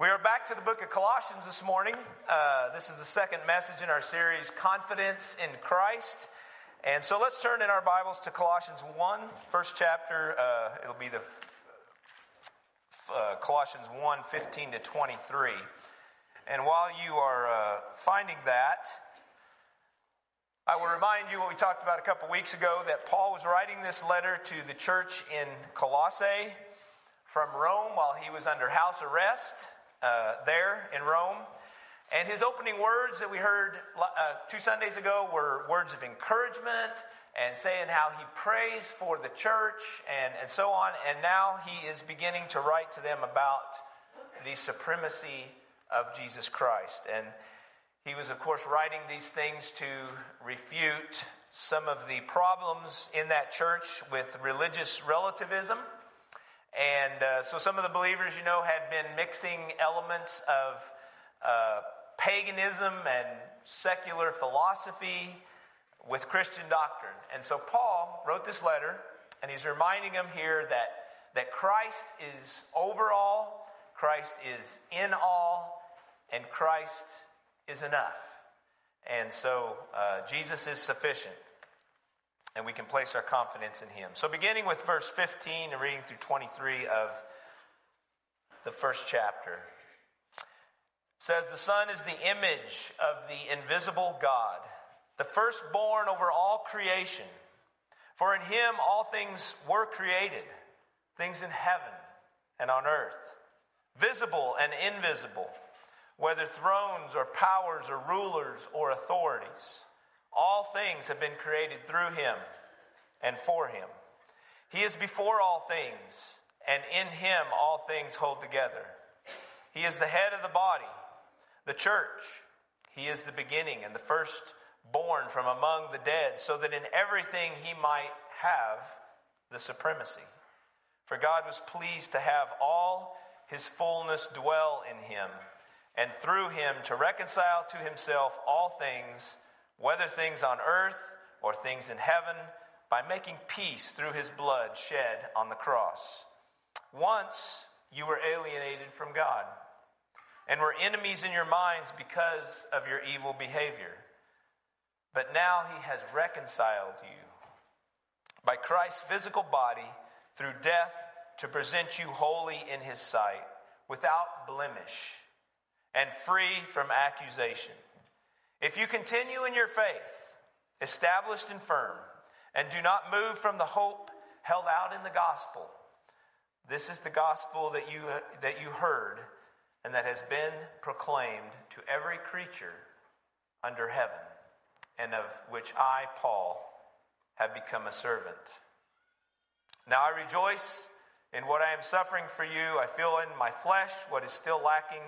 We are back to the book of Colossians this morning. This is the second message in our series, Confidence in Christ. And so let's turn in our Bibles to Colossians 1, first chapter. It'll be the Colossians 1, 15 to 23. And while you are finding that, I will remind you what we talked about a couple weeks ago, that Paul was writing this letter to the church in Colossae from Rome while he was under house arrest there in Rome. And his opening words that we heard 2 Sundays ago were words of encouragement and saying how he prays for the church and so on. And now he is beginning to write to them about the supremacy of Jesus Christ. And he was, of course, writing these things to refute some of the problems in that church with religious relativism. And so some of the believers, you know, had been mixing elements of paganism and secular philosophy with Christian doctrine. And so Paul wrote this letter, and he's reminding them here that Christ is over all, Christ is in all, and Christ is enough. And so Jesus is sufficient, and we can place our confidence in him. So beginning with verse 15 and reading through 23 of the first chapter, it says, "The Son is the image of the invisible God, the firstborn over all creation. For in him all things were created, things in heaven and on earth, visible and invisible, whether thrones or powers or rulers or authorities. All things have been created through him and for him. He is before all things, and in him all things hold together. He is the head of the body, the church. He is the beginning and the firstborn from among the dead, so that in everything he might have the supremacy. For God was pleased to have all his fullness dwell in him, and through him to reconcile to himself all things, whether things on earth or things in heaven, by making peace through his blood shed on the cross. Once you were alienated from God and were enemies in your minds because of your evil behavior. But now he has reconciled you by Christ's physical body through death to present you holy in his sight, without blemish and free from accusation. If you continue in your faith, established and firm, and do not move from the hope held out in the gospel. This is the gospel that you heard and that has been proclaimed to every creature under heaven, and of which I, Paul, have become a servant. Now I rejoice in what I am suffering for you. I feel in my flesh what is still lacking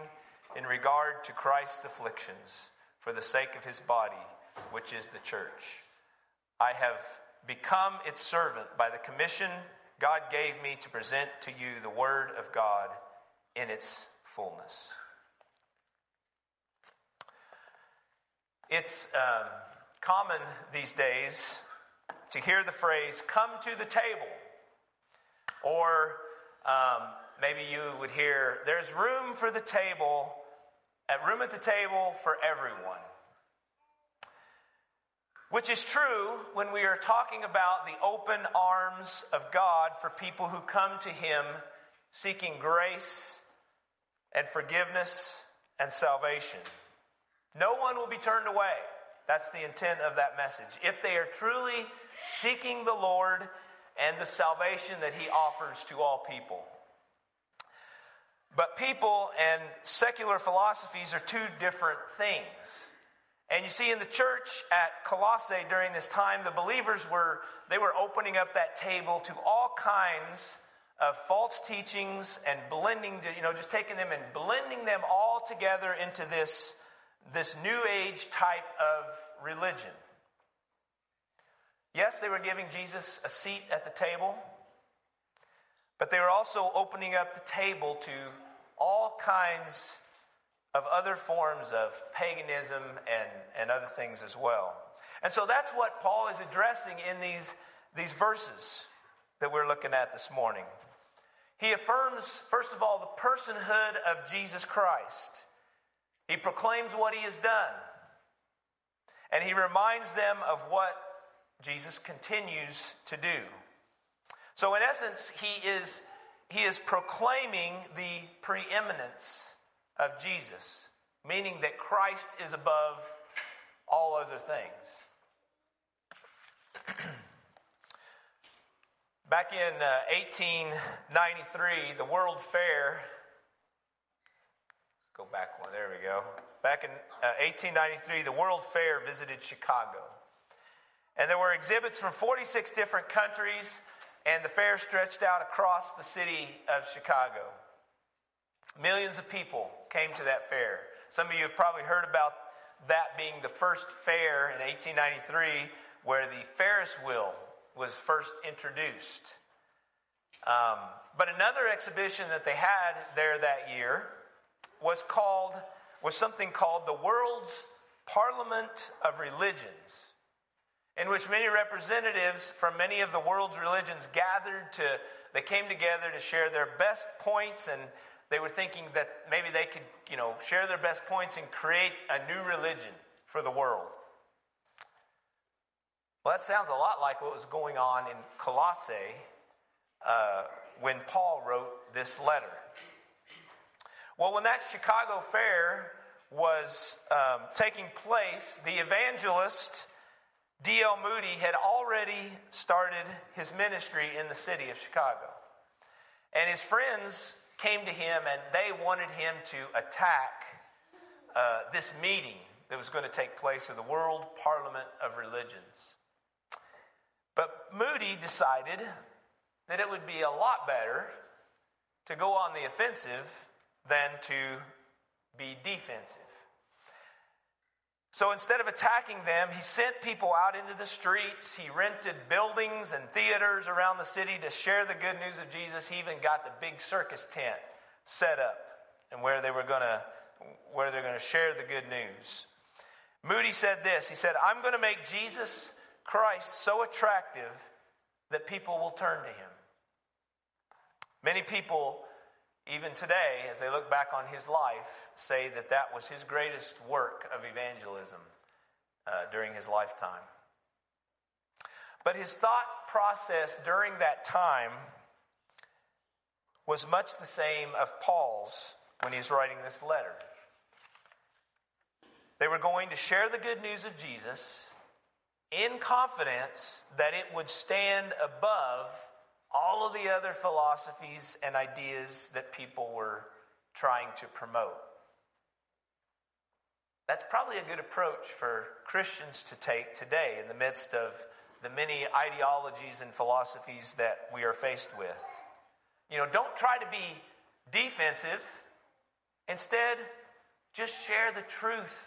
in regard to Christ's afflictions for the sake of his body, which is the church. I have become its servant by the commission God gave me to present to you the word of God in its fullness." It's common these days to hear the phrase, "come to the table," or maybe you would hear, "there's room for the table, a room at the table for everyone," which is true when we are talking about the open arms of God for people who come to him seeking grace and forgiveness and salvation. No one will be turned away. That's the intent of that message. If they are truly seeking the Lord and the salvation that he offers to all people. But people and secular philosophies are two different things. And you see in the church at Colossae during this time, the believers were opening up that table to all kinds of false teachings and blending, just taking them and blending them all together into this new age type of religion. Yes, they were giving Jesus a seat at the table, but they were also opening up the table to all kinds of other forms of paganism and other things as well. And so that's what Paul is addressing in these verses that we're looking at this morning. He affirms, first of all, the personhood of Jesus Christ. He proclaims what he has done. And he reminds them of what Jesus continues to do. So in essence, he is proclaiming the preeminence of Jesus, meaning that Christ is above all other things. Back in 1893, the World Fair, go back one, there we go. Back in 1893, the World Fair visited Chicago. And there were exhibits from 46 different countries, and the fair stretched out across the city of Chicago. Millions of people came to that fair. Some of you have probably heard about that being the first fair in 1893 where the Ferris wheel was first introduced. But another exhibition that they had there that year was something called the World's Parliament of Religions, in which many representatives from many of the world's religions they came together to share their best points, and they were thinking that maybe they could, share their best points and create a new religion for the world. Well, that sounds a lot like what was going on in Colossae when Paul wrote this letter. Well, when that Chicago fair was taking place, the evangelist D.L. Moody had already started his ministry in the city of Chicago. And his friends came to him and they wanted him to attack this meeting that was going to take place of the World Parliament of Religions. But Moody decided that it would be a lot better to go on the offensive than to be defensive. So instead of attacking them, he sent people out into the streets. He rented buildings and theaters around the city to share the good news of Jesus. He even got the big circus tent set up and where they're going to share the good news. Moody said this. He said, "I'm going to make Jesus Christ so attractive that people will turn to him." Many people, even today, as they look back on his life, say that that was his greatest work of evangelism during his lifetime. But his thought process during that time was much the same of Paul's when he's writing this letter. They were going to share the good news of Jesus in confidence that it would stand above all of the other philosophies and ideas that people were trying to promote. That's probably a good approach for Christians to take today in the midst of the many ideologies and philosophies that we are faced with. Don't try to be defensive. Instead, just share the truth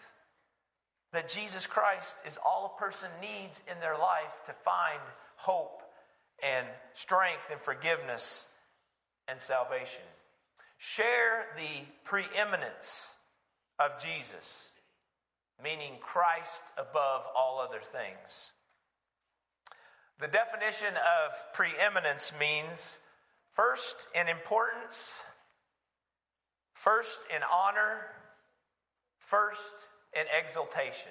that Jesus Christ is all a person needs in their life to find hope and strength and forgiveness and salvation. Share the preeminence of Jesus, meaning Christ above all other things. The definition of preeminence means first in importance, first in honor, first in exaltation.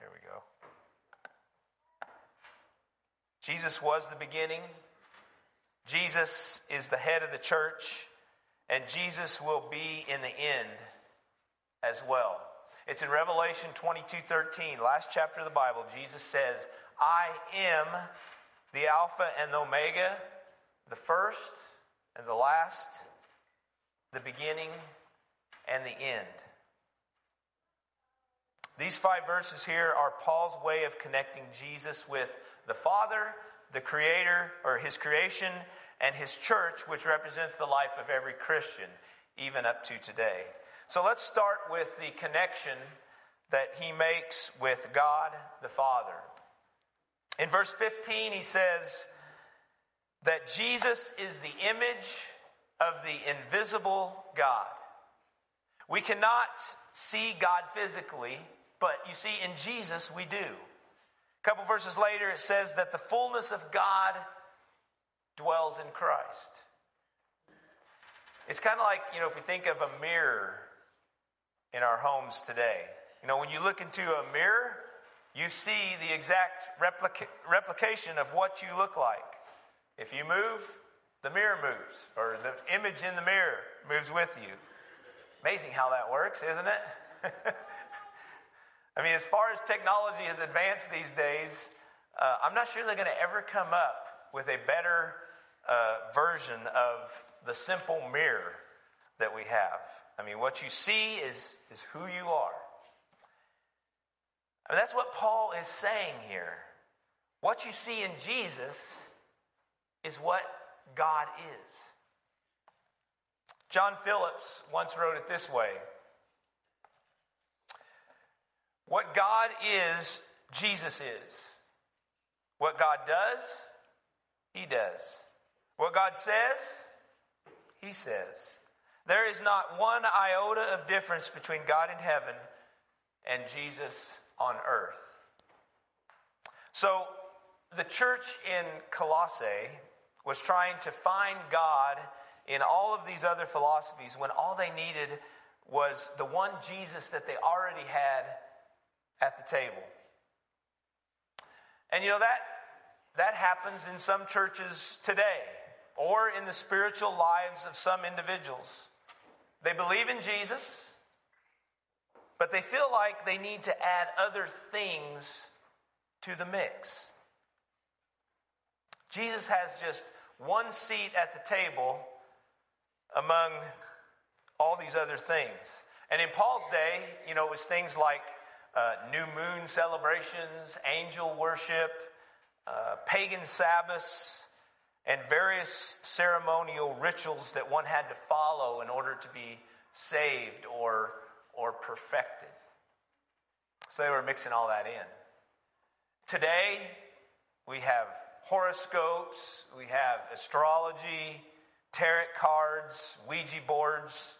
There we go. Jesus was the beginning, Jesus is the head of the church, and Jesus will be in the end as well. It's in Revelation 22:13, last chapter of the Bible, Jesus says, "I am the Alpha and the Omega, the first and the last, the beginning and the end." These 5 verses here are Paul's way of connecting Jesus with the Father, the Creator, or His creation, and His church, which represents the life of every Christian, even up to today. So let's start with the connection that he makes with God the Father. In verse 15, he says that Jesus is the image of the invisible God. We cannot see God physically, but you see, in Jesus we do. A couple verses later, it says that the fullness of God dwells in Christ. It's kind of like, if we think of a mirror in our homes today. When you look into a mirror, you see the exact replication of what you look like. If you move, the mirror moves, or the image in the mirror moves with you. Amazing how that works, isn't it? As far as technology has advanced these days, I'm not sure they're going to ever come up with a better version of the simple mirror that we have. What you see is who you are. That's what Paul is saying here. What you see in Jesus is what God is. John Phillips once wrote it this way: what God is, Jesus is. What God does, he does. What God says, he says. There is not one iota of difference between God in heaven and Jesus on earth. So the church in Colossae was trying to find God in all of these other philosophies when all they needed was the one Jesus that they already had at the table. And that happens in some churches today, or in the spiritual lives of some individuals. They believe in Jesus, but they feel like they need to add other things to the mix. Jesus has just one seat at the table among all these other things. And in Paul's day, it was things like new moon celebrations, angel worship, pagan Sabbaths, and various ceremonial rituals that one had to follow in order to be saved or perfected. So they were mixing all that in. Today, we have horoscopes, we have astrology, tarot cards, Ouija boards,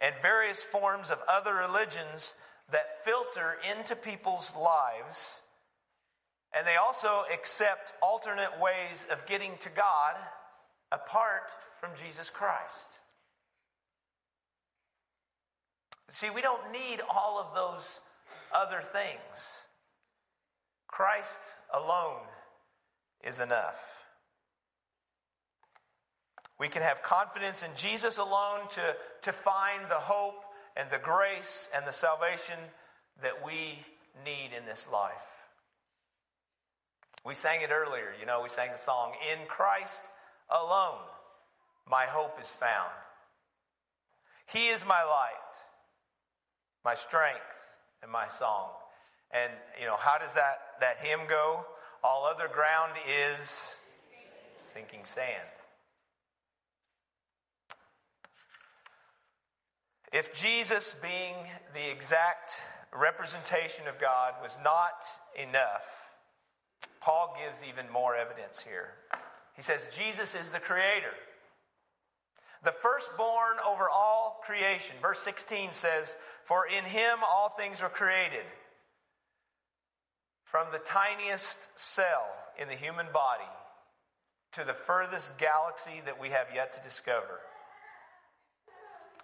and various forms of other religions that filter into people's lives, and they also accept alternate ways of getting to God apart from Jesus Christ. See, we don't need all of those other things. Christ alone is enough. We can have confidence in Jesus alone to find the hope and the grace and the salvation that we need in this life. We sang it earlier. We sang the song, "In Christ alone, my hope is found. He is my light, my strength, and my song." And, how does that hymn go? All other ground is sinking sand. If Jesus being the exact representation of God was not enough, Paul gives even more evidence here. He says Jesus is the creator, the firstborn over all creation. Verse 16 says, "For in him all things were created, from the tiniest cell in the human body to the furthest galaxy that we have yet to discover."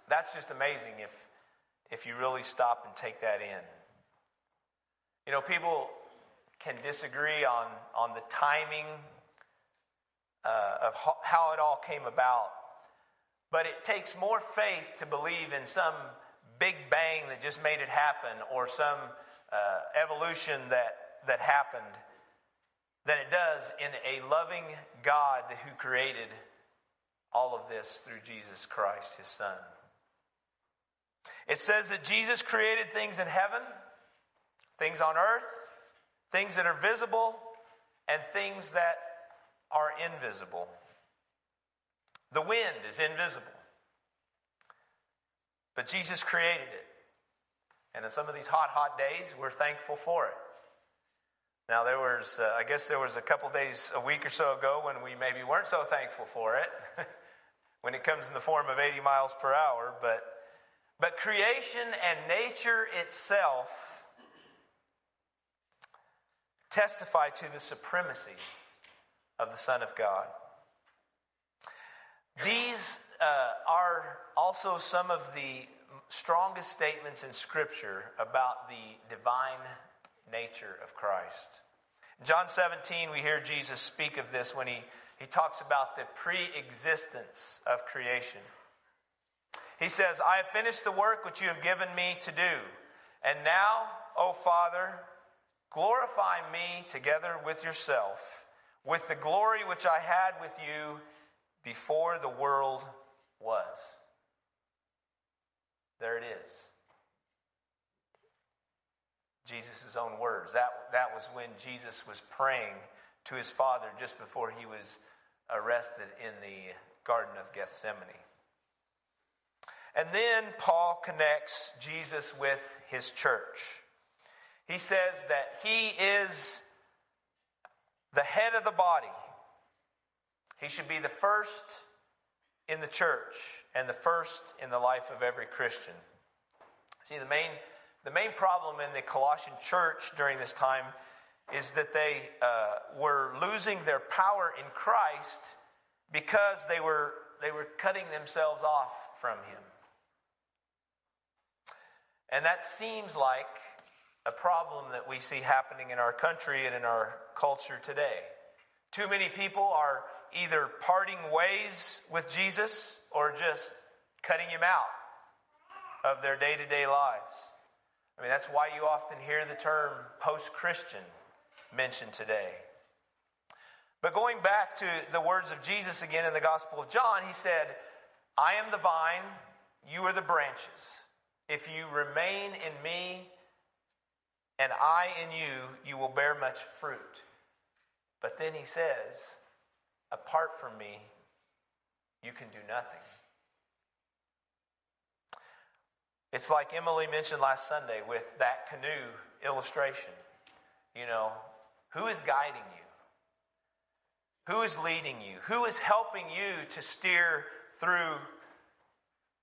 That's just amazing if you really stop and take that in. People can disagree on the timing of how it all came about, but it takes more faith to believe in some big bang that just made it happen, or some evolution that happened, than it does in a loving God who created all of this through Jesus Christ, his Son. It says that Jesus created things in heaven, things on earth, things that are visible, and things that are invisible. The wind is invisible, but Jesus created it. And in some of these hot, hot days, we're thankful for it. Now, there was a couple days a week or so ago when we maybe weren't so thankful for it, when it comes in the form of 80 miles per hour, but creation and nature itself testify to the supremacy of the Son of God. These are also some of the strongest statements in Scripture about the divine nature of Christ. In John 17, we hear Jesus speak of this when he talks about the pre-existence of creation. He says, "I have finished the work which you have given me to do. And now, O Father, glorify me together with yourself, with the glory which I had with you before the world was." There it is. Jesus' own words. That was when Jesus was praying to his Father just before he was arrested in the Garden of Gethsemane. And then Paul connects Jesus with his church. He says that he is the head of the body. He should be the first in the church and the first in the life of every Christian. See, the main problem in the Colossian church during this time is that they were losing their power in Christ because they were cutting themselves off from him. And that seems like a problem that we see happening in our country and in our culture today. Too many people are either parting ways with Jesus or just cutting him out of their day-to-day lives. I mean, that's why you often hear the term post-Christian mentioned today. But going back to the words of Jesus again in the Gospel of John, he said, "I am the vine, you are the branches. If you remain in me and I in you, you will bear much fruit." But then he says, "Apart from me, you can do nothing." It's like Emily mentioned last Sunday with that canoe illustration. You know, who is guiding you? Who is leading you? Who is helping you to steer through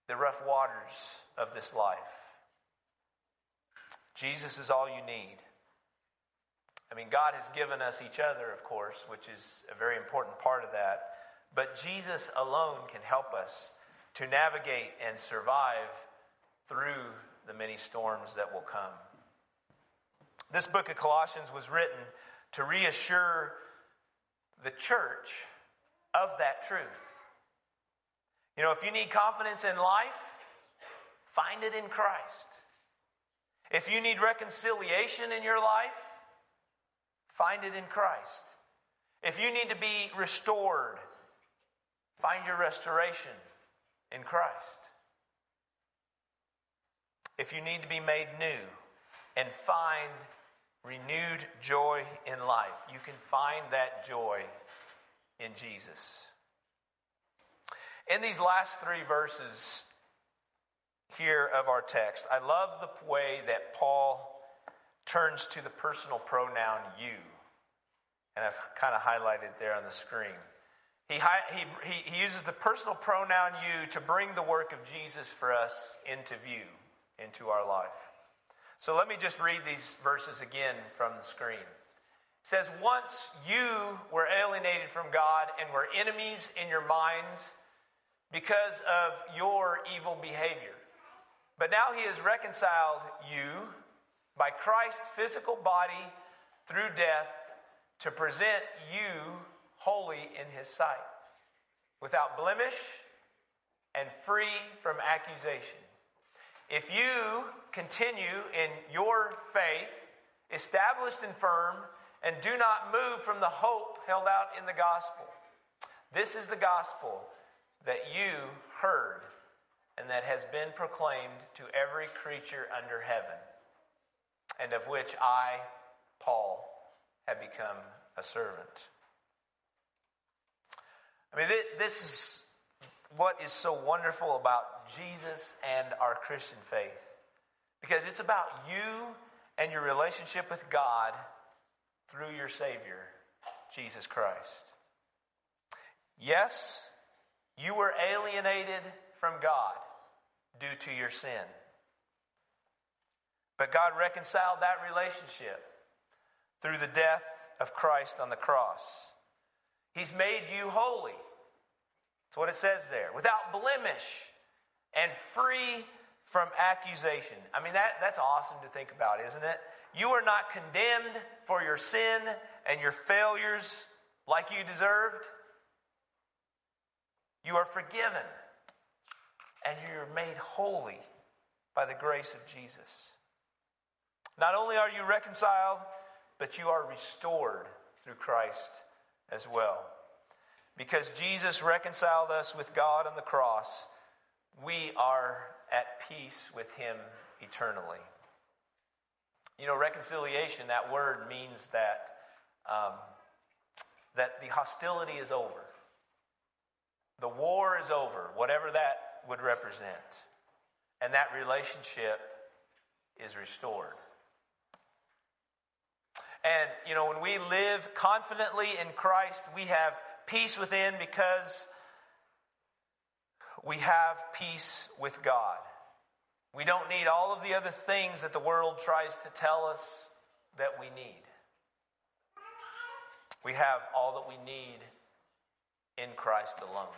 the rough waters of this life? Jesus is all you need. I mean, God has given us each other, of course, which is a very important part of that. But Jesus alone can help us to navigate and survive through the many storms that will come. This book of Colossians was written to reassure the church of that truth. You know, if you need confidence in life, find it in Christ. If you need reconciliation in your life, find it in Christ. If you need to be restored, find your restoration in Christ. If you need to be made new and find renewed joy in life, you can find that joy in Jesus. In these last three verses here of our text, I love the way that Paul turns to the personal pronoun you. And I've kind of highlighted there on the screen. He uses the personal pronoun you to bring the work of Jesus for us into view, into our life. So let me just read these verses again from the screen. It says, "Once you were alienated from God and were enemies in your minds because of your evil behavior. But now he has reconciled you by Christ's physical body through death to present you holy in his sight, without blemish and free from accusation. If you continue in your faith, established and firm, and do not move from the hope held out in the gospel. This is the gospel that you heard and that has been proclaimed to every creature under heaven, and of which I, Paul, have become a servant." I mean, this is what is so wonderful about Jesus and our Christian faith, because it's about you and your relationship with God through your Savior, Jesus Christ. Yes, you were alienated from God due to your sin. But God reconciled that relationship through the death of Christ on the cross. He's made you holy. That's what it says there. Without blemish and free from accusation. I mean, that's awesome to think about, isn't it? You are not condemned for your sin and your failures like you deserved. You are forgiven. And you're made holy by the grace of Jesus. Not only are you reconciled, but you are restored through Christ as well. Because Jesus reconciled us with God on the cross, we are at peace with him eternally. You know, reconciliation, that word means that, that the hostility is over. The war is over, whatever that would represent. And that relationship is restored. And, you know, when we live confidently in Christ, we have peace within because we have peace with God. We don't need all of the other things that the world tries to tell us that we need. We have all that we need in Christ alone.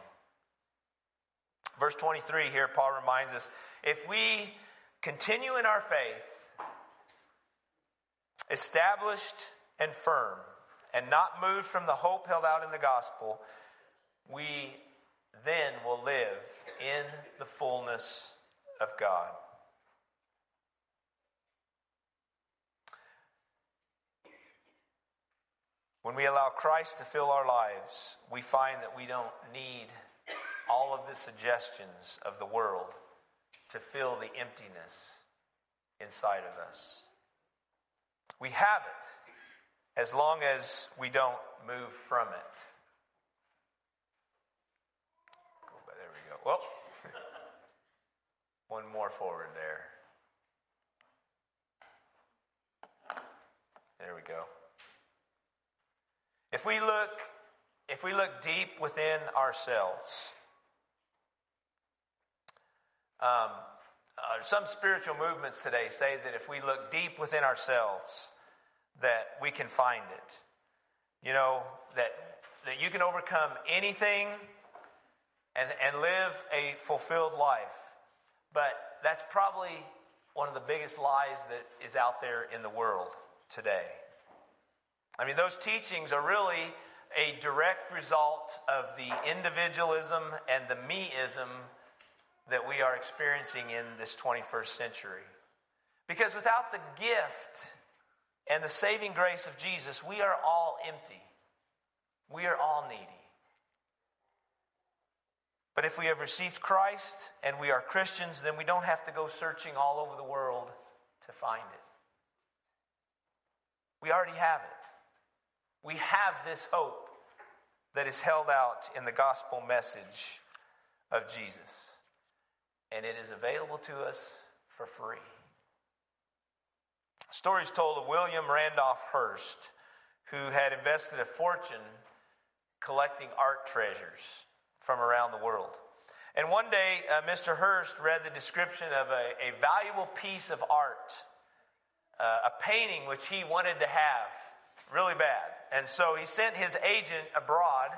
Verse 23 here, Paul reminds us, if we continue in our faith, established and firm, and not moved from the hope held out in the gospel, we then will live in the fullness of God. When we allow Christ to fill our lives, we find that we don't need all of the suggestions of the world to fill the emptiness inside of us. We have it as long as we don't move from it. There we go. Well, one more forward there. There we go. If we look deep within ourselves, some spiritual movements today say that if we look deep within ourselves, that we can find it. You know, that you can overcome anything and live a fulfilled life. But that's probably one of the biggest lies that is out there in the world today. I mean, those teachings are really a direct result of the individualism and the me-ism that we are experiencing in this 21st century. Because without the gift and the saving grace of Jesus, we are all empty. We are all needy. But if we have received Christ and we are Christians, then we don't have to go searching all over the world to find it. We already have it. We have this hope that is held out in the gospel message of Jesus. And it is available to us for free. A story is told of William Randolph Hearst, who had invested a fortune collecting art treasures from around the world. And one day, Mr. Hearst read the description of a valuable piece of art, a painting which he wanted to have really bad. And so he sent his agent abroad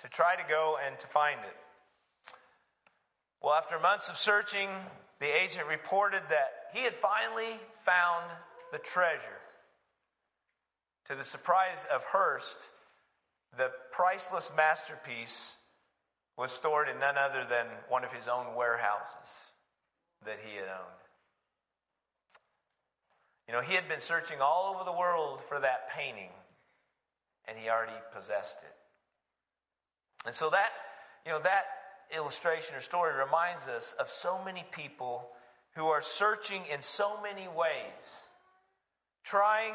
to try to go and to find it. Well, after months of searching, the agent reported that he had finally found the treasure. To the surprise of Hearst, the priceless masterpiece was stored in none other than one of his own warehouses that he had owned. You know, he had been searching all over the world for that painting, and he already possessed it. And so that illustration or story reminds us of so many people who are searching in so many ways, trying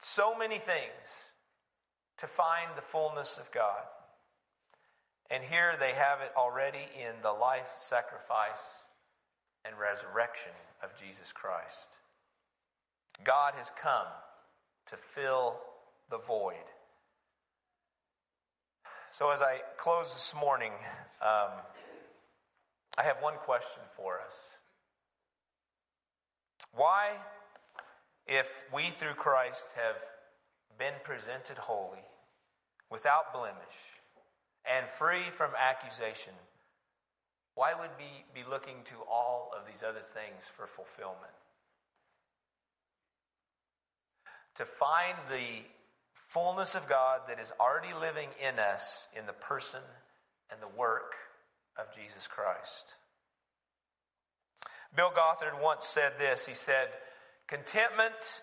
so many things to find the fullness of God. And here they have it already in the life, sacrifice, and resurrection of Jesus Christ. God has come to fill the void. So as I close this morning, I have one question for us. Why, if we through Christ have been presented holy, without blemish, and free from accusation, why would we be looking to all of these other things for fulfillment? To find the fullness of God that is already living in us in the person and the work of Jesus Christ. Bill Gothard once said this. He said, contentment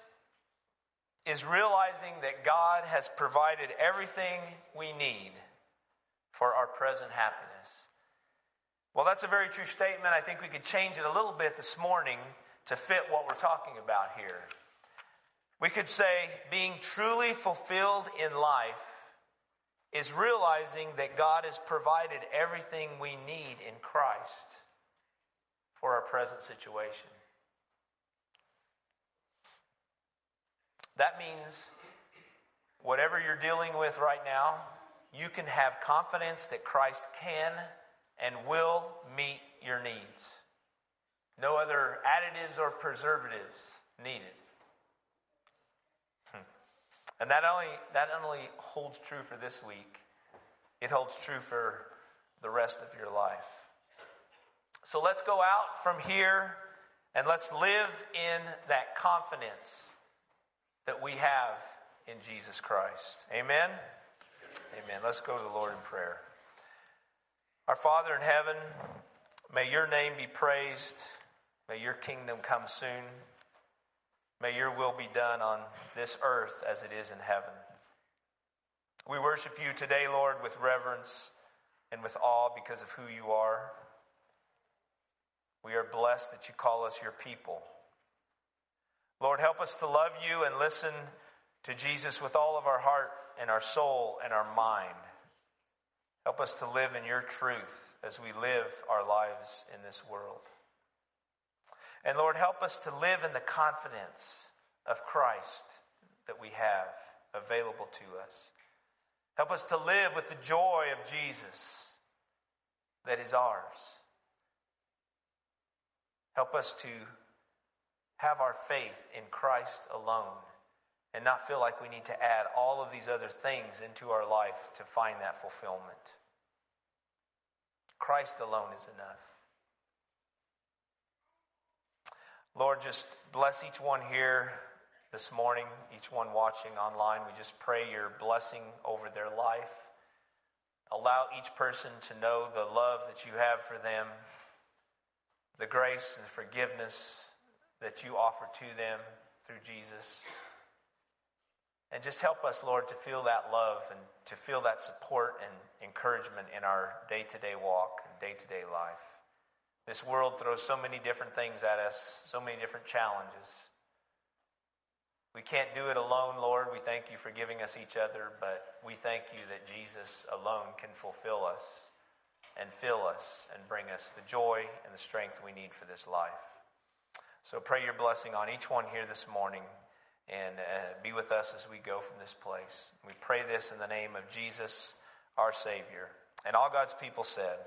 is realizing that God has provided everything we need for our present happiness. Well, that's a very true statement. I think we could change it a little bit this morning to fit what we're talking about here. We could say being truly fulfilled in life is realizing that God has provided everything we need in Christ for our present situation. That means whatever you're dealing with right now, you can have confidence that Christ can and will meet your needs. No other additives or preservatives needed. And that only holds true for this week. It holds true for the rest of your life. So let's go out from here and let's live in that confidence that we have in Jesus Christ. Amen? Amen. Let's go to the Lord in prayer. Our Father in heaven, may your name be praised. May your kingdom come soon. May your will be done on this earth as it is in heaven. We worship you today, Lord, with reverence and with awe because of who you are. We are blessed that you call us your people. Lord, help us to love you and listen to Jesus with all of our heart and our soul and our mind. Help us to live in your truth as we live our lives in this world. And Lord, help us to live in the confidence of Christ that we have available to us. Help us to live with the joy of Jesus that is ours. Help us to have our faith in Christ alone and not feel like we need to add all of these other things into our life to find that fulfillment. Christ alone is enough. Lord, just bless each one here this morning, each one watching online. We just pray your blessing over their life. Allow each person to know the love that you have for them, the grace and forgiveness that you offer to them through Jesus. And just help us, Lord, to feel that love and to feel that support and encouragement in our day-to-day walk and day-to-day life. This world throws so many different things at us, so many different challenges. We can't do it alone, Lord. We thank you for giving us each other, but we thank you that Jesus alone can fulfill us and fill us and bring us the joy and the strength we need for this life. So pray your blessing on each one here this morning and be with us as we go from this place. We pray this in the name of Jesus, our Savior. And all God's people said...